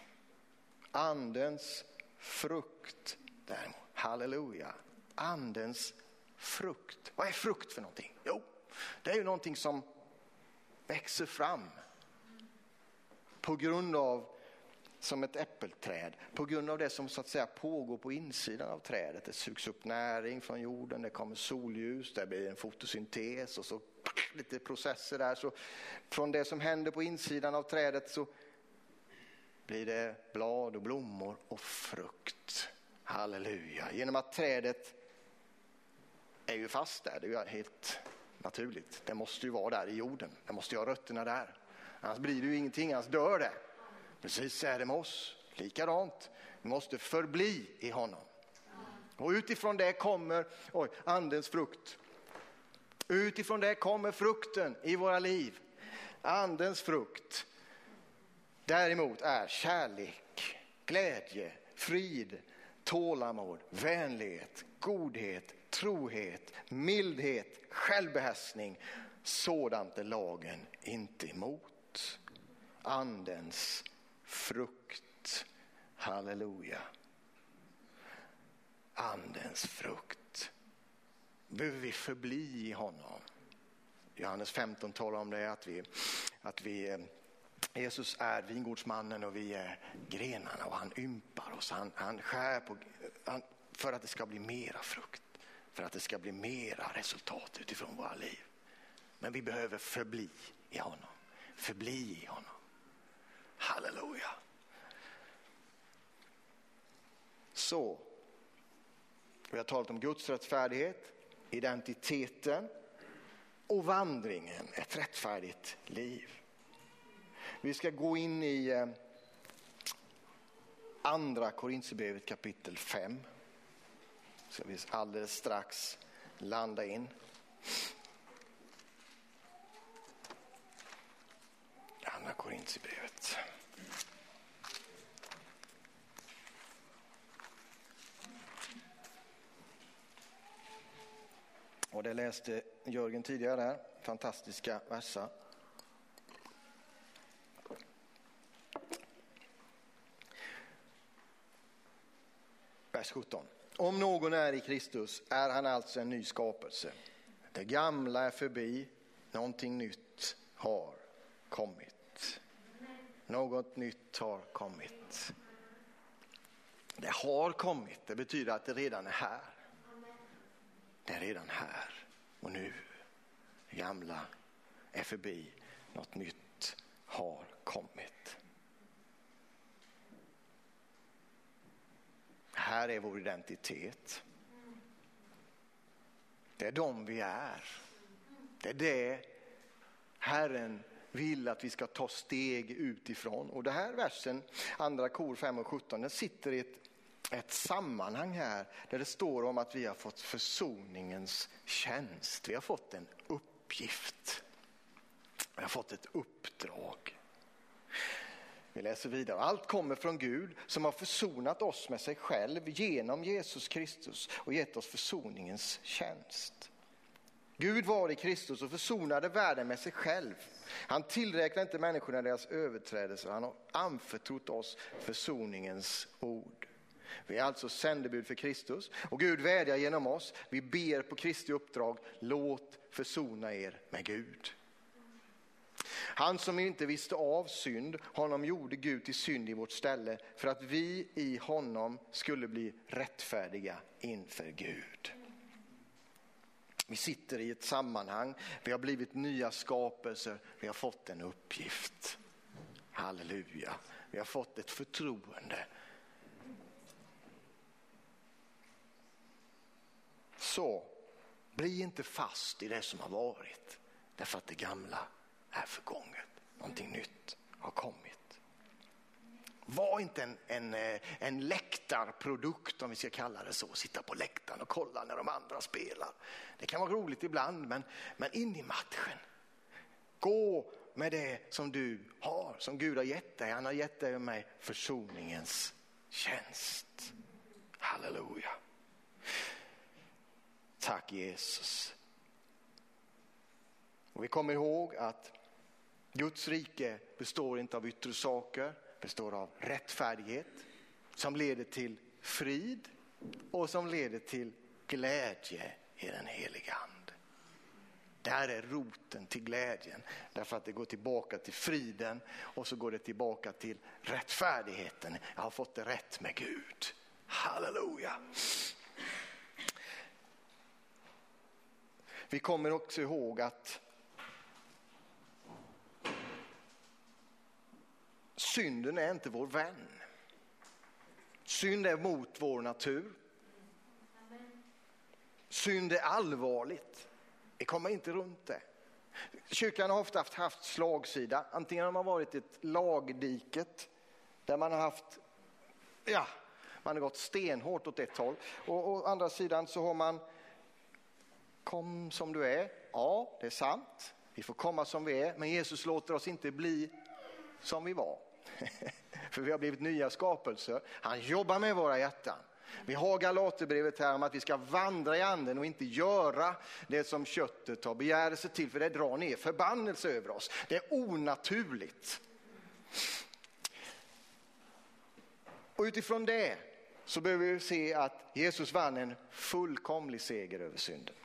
Andens frukt däremot. Halleluja. Andens frukt. Vad är frukt för någonting? Jo, det är ju någonting som växer fram på grund av, som ett äppelträd, på grund av det som så att säga pågår på insidan av trädet. Det sugs upp näring från jorden, det kommer solljus, det blir en fotosyntes och så lite processer där. Så från det som händer på insidan av trädet så blir det blad och blommor och frukt. Halleluja. Genom att trädet är ju fast där, det är ju helt naturligt. Det måste ju vara där i jorden. Det måste ju ha rötterna där. Annars blir det ju ingenting, annars dör det. Precis är det med oss. Likadant. Vi måste förbli i honom. Och utifrån det kommer oj, andens frukt. Utifrån det kommer frukten i våra liv. Andens frukt. Däremot är kärlek, glädje, frid, tålamod, vänlighet, godhet, trohet, mildhet, självbehärskning. Sådant är lagen inte emot. Andens frukt. Halleluja. Andens frukt. Behöver vi förbli i honom? Johannes femton talar om det, att vi, att vi Jesus är vingårdsmannen och vi är grenarna, och han ympar oss. Han, han skär på han, för att det ska bli mera frukt. För att det ska bli mera resultat utifrån våra liv. Men vi behöver förbli i honom. Förbli i honom. Halleluja. Så. Vi har talat om Guds rättfärdighet, identiteten och vandringen, ett rättfärdigt liv. Vi ska gå in i andra Korinthierbrevet kapitel fem. Ska vi alldeles strax landa in. Andra Korinthierbrevet. Och det läste Jörgen tidigare här. Fantastiska verser. Vers sjutton. Om någon är i Kristus är han alltså en ny skapelse. Det gamla är förbi. Någonting nytt har kommit. Något nytt har kommit. Det har kommit. Det betyder att det redan är här. Det är redan här och nu. Det gamla är förbi. Något nytt har kommit. Här är vår identitet. Det är de vi är. Det är det Herren vill att vi ska ta steg utifrån. Och det här versen, andra Kor fem och sjutton, den sitter i ett ett sammanhang här där det står om att vi har fått försoningens tjänst. Vi har fått en uppgift. Vi har fått ett uppdrag. Vi läser vidare. Allt kommer från Gud som har försonat oss med sig själv genom Jesus Kristus och gett oss försoningens tjänst. Gud var i Kristus och försonade världen med sig själv. Han tillräknar inte människorna deras överträdelser. Han har anförtrott oss försoningens ord. Vi är alltså sändebud för Kristus och Gud vädjar genom oss. Vi ber på Kristi uppdrag, låt försona er med Gud. Han som inte visste av synd, honom gjorde Gud till synd i vårt ställe för att vi i honom skulle bli rättfärdiga inför Gud. Vi sitter i ett sammanhang, vi har blivit nya skapelser, vi har fått en uppgift. Halleluja, vi har fått ett förtroende. Så, bli inte fast i det som har varit. Därför att det gamla är förgånget. Någonting nytt har kommit. Var inte en, en, en läktarprodukt, om vi ska kalla det så. Sitta på läktaren och kolla när de andra spelar. Det kan vara roligt ibland, men, men in i matchen. Gå med det som du har, som Gud har gett dig. Han har gett dig och mig försoningens tjänst. Halleluja. Tack Jesus. Och vi kommer ihåg att Guds rike består inte av yttre saker, består av rättfärdighet som leder till frid och som leder till glädje i den heliga ande. Där är roten till glädjen, därför att det går tillbaka till friden och så går det tillbaka till rättfärdigheten. Jag har fått det rätt med Gud. Halleluja. Vi kommer också ihåg att synden är inte vår vän. Synd är mot vår natur. Synd är allvarligt. Vi kommer inte runt det. Kyrkan har ofta haft, haft slagsida. Antingen har man varit ett lagdiket där man har haft, ja, man har gått stenhårt åt ett håll. Och å andra sidan så har man kom som du är. Ja, det är sant. Vi får komma som vi är. Men Jesus låter oss inte bli som vi var. För vi har blivit nya skapelser. Han jobbar med våra hjärtan. Vi har Galaterbrevet här om att vi ska vandra i anden och inte göra det som köttet har begärelse till. För det drar ner förbannelse över oss. Det är onaturligt. Och utifrån det så behöver vi se att Jesus vann en fullkomlig seger över synden.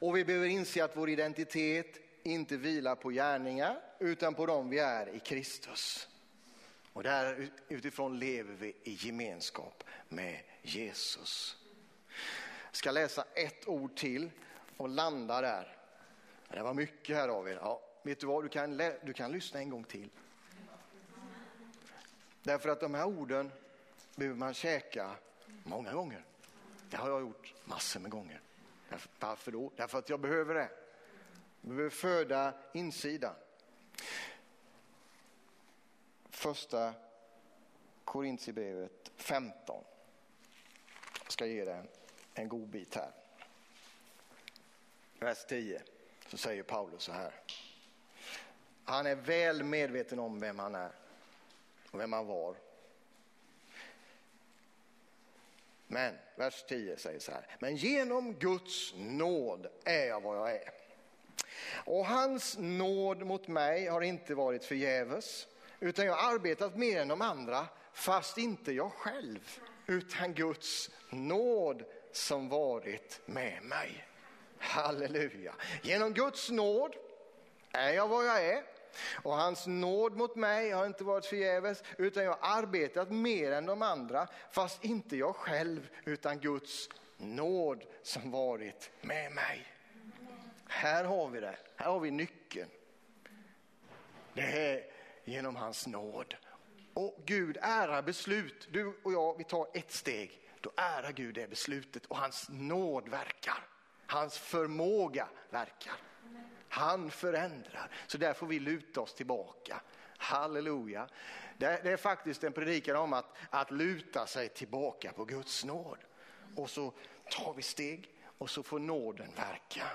Och vi behöver inse att vår identitet inte vilar på gärningar utan på dem vi är i Kristus. Och där utifrån lever vi i gemenskap med Jesus. Jag ska läsa ett ord till och landa där. Det var mycket här av er. Ja, vet du vad, du kan, lä- du kan lyssna en gång till. Därför att de här orden behöver man käka många gånger. Det har jag gjort massor med gånger. Varför då? Därför att jag behöver det. Jag behöver föda insidan. Första Korinthierbrevet femton. Jag ska ge dig en god bit här. Vers tio. Så säger Paulus så här. Han är väl medveten om vem han är och vem han var. Men, vers tio säger så här. Men genom Guds nåd är jag vad jag är. Och hans nåd mot mig har inte varit förgäves. Utan jag har arbetat mer än de andra. Fast inte jag själv. Utan Guds nåd som varit med mig. Halleluja. Genom Guds nåd är jag vad jag är. Och hans nåd mot mig har inte varit förgäves, utan jag har arbetat mer än de andra, fast inte jag själv, utan Guds nåd som varit med mig. Här har vi det. Här har vi nyckeln. Det är genom hans nåd. Och Gud ära beslut. Du och jag, vi tar ett steg. Då ära Gud det beslutet. Och hans nåd verkar. Hans förmåga verkar. Han förändrar. Så där får vi luta oss tillbaka. Halleluja. Det, det är faktiskt en predikan om att, att luta sig tillbaka på Guds nåd. Och så tar vi steg och så får nåden verka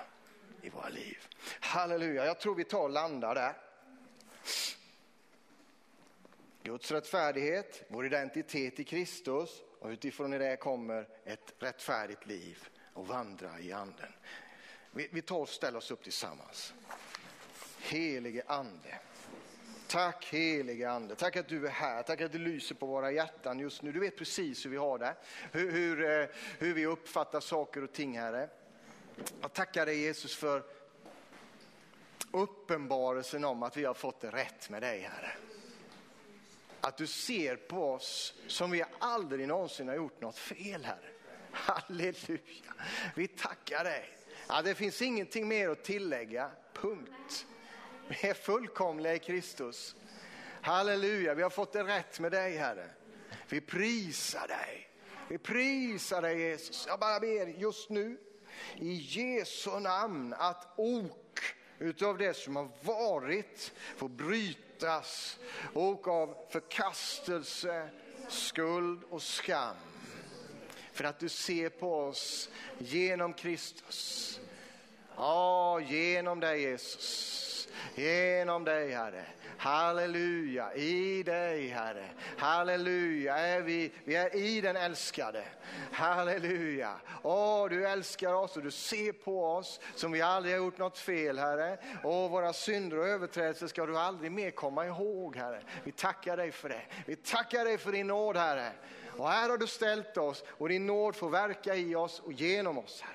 i våra liv. Halleluja. Jag tror vi tar och landar där. Guds rättfärdighet, vår identitet i Kristus och utifrån det kommer ett rättfärdigt liv och vandra i anden. Vi tar och ställer oss upp tillsammans. Helige ande. Tack helige ande. Tack att du är här. Tack att du lyser på våra hjärtan just nu. Du vet precis hur vi har det. Hur, hur, hur vi uppfattar saker och ting, Herre. Jag tackar dig Jesus för uppenbarelsen om att vi har fått det rätt med dig, Herre. Att du ser på oss som vi aldrig någonsin har gjort något fel, Herre. Halleluja. Vi tackar dig. Ja, det finns ingenting mer att tillägga. Punkt. Vi är fullkomliga i Kristus. Halleluja, vi har fått det rätt med dig, Herre. Vi prisar dig. Vi prisar dig, Jesus. Jag bara ber just nu i Jesu namn att ok utav det som har varit får brytas. Ok av förkastelse, skuld och skam. För att du ser på oss genom Kristus. Ja, genom dig Jesus. Genom dig Herre. Halleluja. I dig Herre. Halleluja. Är vi, vi är i den älskade. Halleluja. Åh, du älskar oss och du ser på oss som vi aldrig har gjort något fel, Herre. Och våra synder och överträdelser ska du aldrig mer komma ihåg, Herre. Vi tackar dig för det. Vi tackar dig för din nåd, Herre. Och här har du ställt oss och din nåd får verka i oss och genom oss, Herre.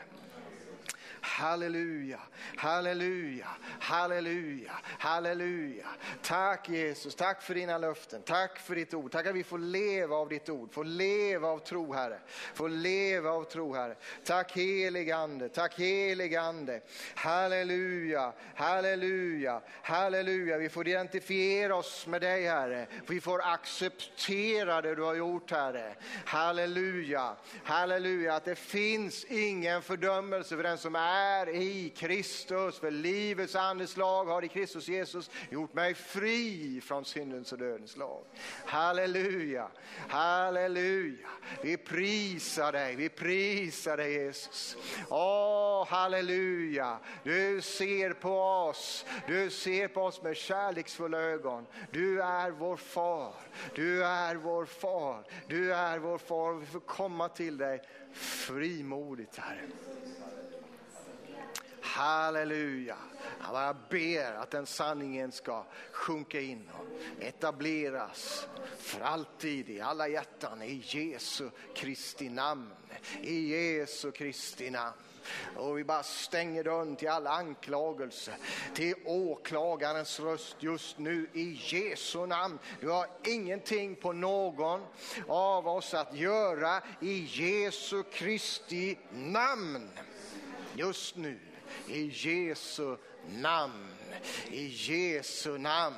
Halleluja, halleluja, halleluja, halleluja. Tack Jesus, tack för dina löften, tack för ditt ord. Tack att vi får leva av ditt ord, får leva av tro, Herre. Får leva av tro, Herre. Tack helige ande, tack helige ande. Halleluja, halleluja, halleluja. Vi får identifiera oss med dig, Herre. Vi får acceptera det du har gjort, Herre. Halleluja, halleluja. Att det finns ingen fördömelse för den som är är i Kristus, för livets andes lag har i Kristus Jesus gjort mig fri från syndens och dödens lag. Halleluja, halleluja. Vi prisar dig, vi prisar dig Jesus. Åh, halleluja. Du ser på oss, du ser på oss med kärleksfulla ögon. Du är vår far, du är vår far, du är vår far. Vi får komma till dig frimodigt, Herre. Halleluja. Jag ber att den sanningen ska sjunka in och etableras för alltid i alla hjärtan i Jesu Kristi namn. I Jesu Kristi namn. Och vi bara stänger dörren till alla anklagelser, till åklagarens röst just nu i Jesu namn. Du har ingenting på någon av oss att göra i Jesu Kristi namn just nu. I Jesu namn, i Jesu namn,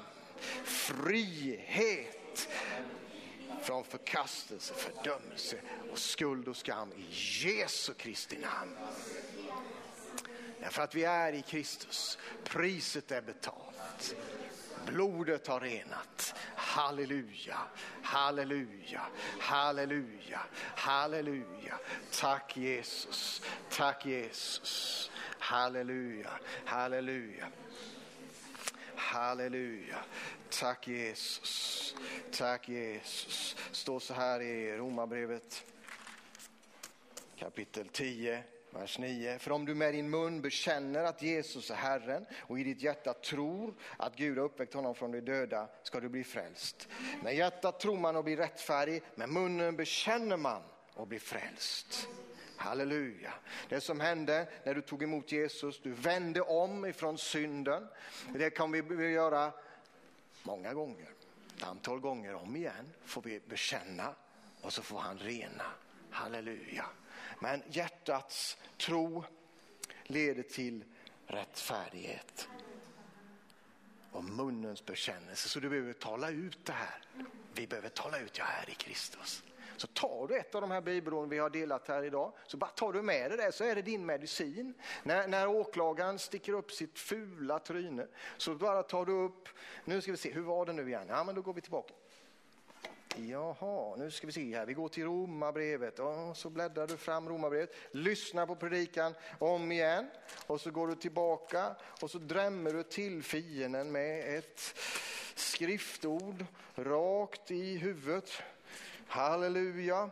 frihet, från förkastelse, fördömelse och skuld och skam i Jesu Kristi namn. Därför att vi är i Kristus. Priset är betalt. Blodet har renat. Halleluja, halleluja, halleluja, halleluja. Tack Jesus, tack Jesus. Halleluja, halleluja, halleluja. Tack Jesus, tack Jesus. Står så här i Romarbrevet kapitel tio. Vers nio. För om du med din mun bekänner att Jesus är Herren och i ditt hjärta tror att Gud har uppväckt honom från de döda, ska du bli frälst. Med hjärtat tror man och blir rättfärdig, med munnen bekänner man och blir frälst. Halleluja. Det som hände när du tog emot Jesus, du vände om ifrån synden. Det kan vi göra många gånger. Ett antal gånger om igen får vi bekänna och så får han rena. Halleluja. Men hjärtats tro leder till rättfärdighet och munnens bekännelse. Så du behöver tala ut det här. Vi behöver tala ut, jag är i Kristus. Så tar du ett av de här bibelorden vi har delat här idag, så bara tar du med det där, så är det din medicin. När, när åklagaren sticker upp sitt fula tryne, så bara tar du upp, nu ska vi se, hur var det nu igen? Ja, men då går vi tillbaka. Jaha, nu ska vi se här. Vi går till Romarbrevet. Oh, så bläddrar du fram Romarbrevet. Lyssna på predikan om igen. Och så går du tillbaka. Och så drämmer du till fienden med ett skriftord rakt i huvudet. Halleluja.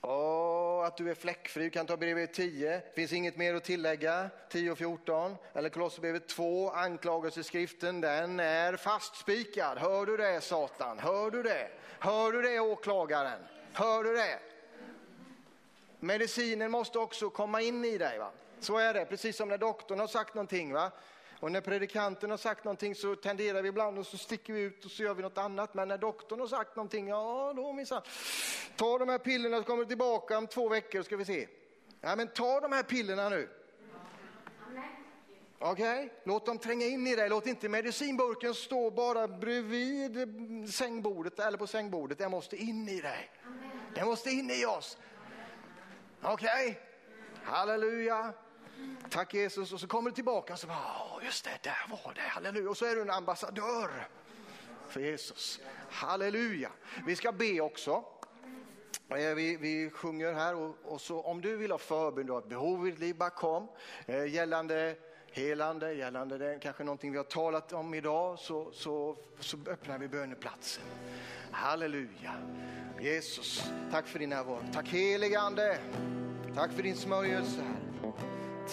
Oh, att du är fläckfri. Du kan ta brevet tio. Finns inget mer att tillägga. tio och fjorton. Eller Kolosserbrevet två. Anklagelseskriften, den är fastspikad. Hör du det, Satan? Hör du det? Hör du det, åklagaren? Hör du det? Medicinen måste också komma in i dig, va? Så är det. Precis som när doktorn har sagt någonting, va? Och när predikanten har sagt någonting, så tenderar vi ibland och så sticker vi ut och så gör vi något annat. Men när doktorn har sagt någonting, ja då minsann. Ta de här pillerna, så kommer du tillbaka om två veckor ska vi se. Ja, men ta de här pillerna nu. Okej, okay? Låt dem tränga in i dig. Låt inte medicinburken stå bara bredvid sängbordet eller på sängbordet. Den måste in i dig. Den måste in i oss. Okej, okay? Halleluja. Tack Jesus. Och så kommer du tillbaka och så bara, just det, där var det, halleluja. Och så är du en ambassadör för Jesus, halleluja. Vi ska be också. Vi, vi sjunger här och, och så om du vill ha förbund och ett behov i ditt liv, bara kom. Eh, gällande helande, gällande det kanske någonting vi har talat om idag, så, så, så öppnar vi böneplatsen. Halleluja. Jesus, tack för din närvaro. Tack heligande. Tack för din smörjelse här.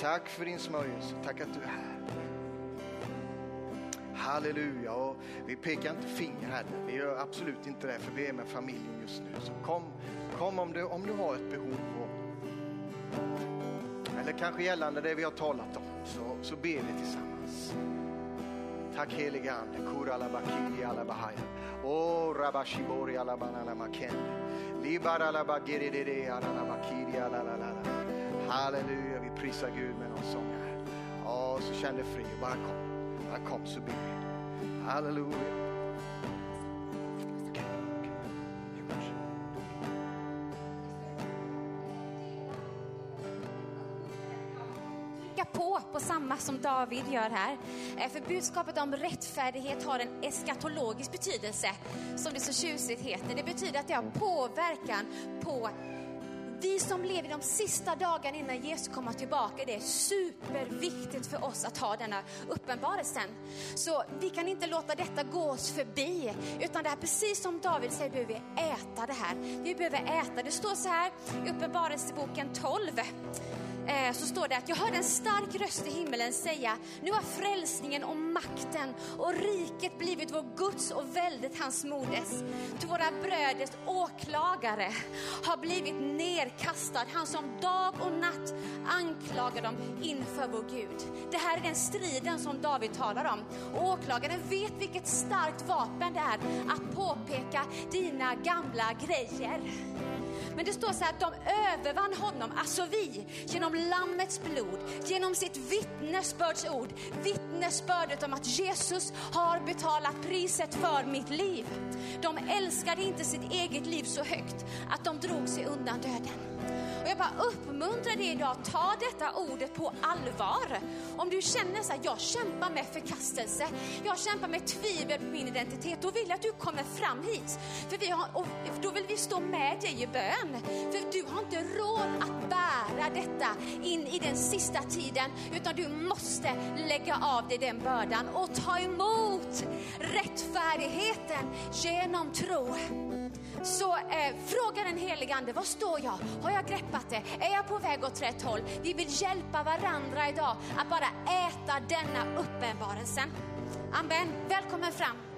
Tack för din smörjelse. Tack att du är här. Halleluja. Och vi pekar inte finger här. Vi gör absolut inte det, för vi är med familjen just nu. Så kom, kom om, du, om du har ett behov. Och, eller kanske gällande det vi har talat om. Så, så ber vi tillsammans. Tack heliga ande. Kuralabakiri alabahaya. O rabashibori alabanalamakende. Libaralabagiridere alalabakiri alalalala. Halleluja, vi prisar Gud med någon sång här. Ja, så känn dig fri. Bara kom. Bara kom så blir vi. Halleluja. På, på samma som David gör här. För budskapet om rättfärdighet har en eskatologisk betydelse, som det så tjusigt heter. Det betyder att det har påverkan på vi som lever de sista dagarna innan Jesus kommer tillbaka. Det är superviktigt för oss att ha denna uppenbarelsen. Så vi kan inte låta detta gå oss förbi. Utan det här, precis som David säger, behöver vi äta det här. Vi behöver äta. Det står så här i Uppenbarelseboken tolv. Så står det att jag hörde en stark röst i himmelen säga: nu har frälsningen och makten och riket blivit vår Guds och väldet hans modes. Till våra bröders åklagare har blivit nedkastad, han som dag och natt anklagar dem inför vår Gud. Det här är den striden som David talar om. Åklagaren vet vilket starkt vapen det är att påpeka dina gamla grejer. Men det står så här att de övervann honom, alltså vi, genom lammets blod, genom sitt vittnesbördsord, vittnesbördet om att Jesus har betalat priset för mitt liv. De älskade inte sitt eget liv så högt att de drog sig undan döden. Och jag bara uppmuntrar dig idag, ta detta ordet på allvar. Om du känner så här, jag kämpar med förkastelse, jag kämpar med tvivel på min identitet, då vill jag att du kommer fram hit. För vi har, och då vill vi stå med dig i bön. För du har inte råd att bära detta in i den sista tiden, utan du måste lägga av dig den bördan och ta emot rättfärdigheten genom tro. Så eh, fråga den helige ande, var står jag? Har jag greppat det? Är jag på väg åt rätt håll? Vi vill hjälpa varandra idag att bara äta denna uppenbarelsen. Amen. Välkommen fram.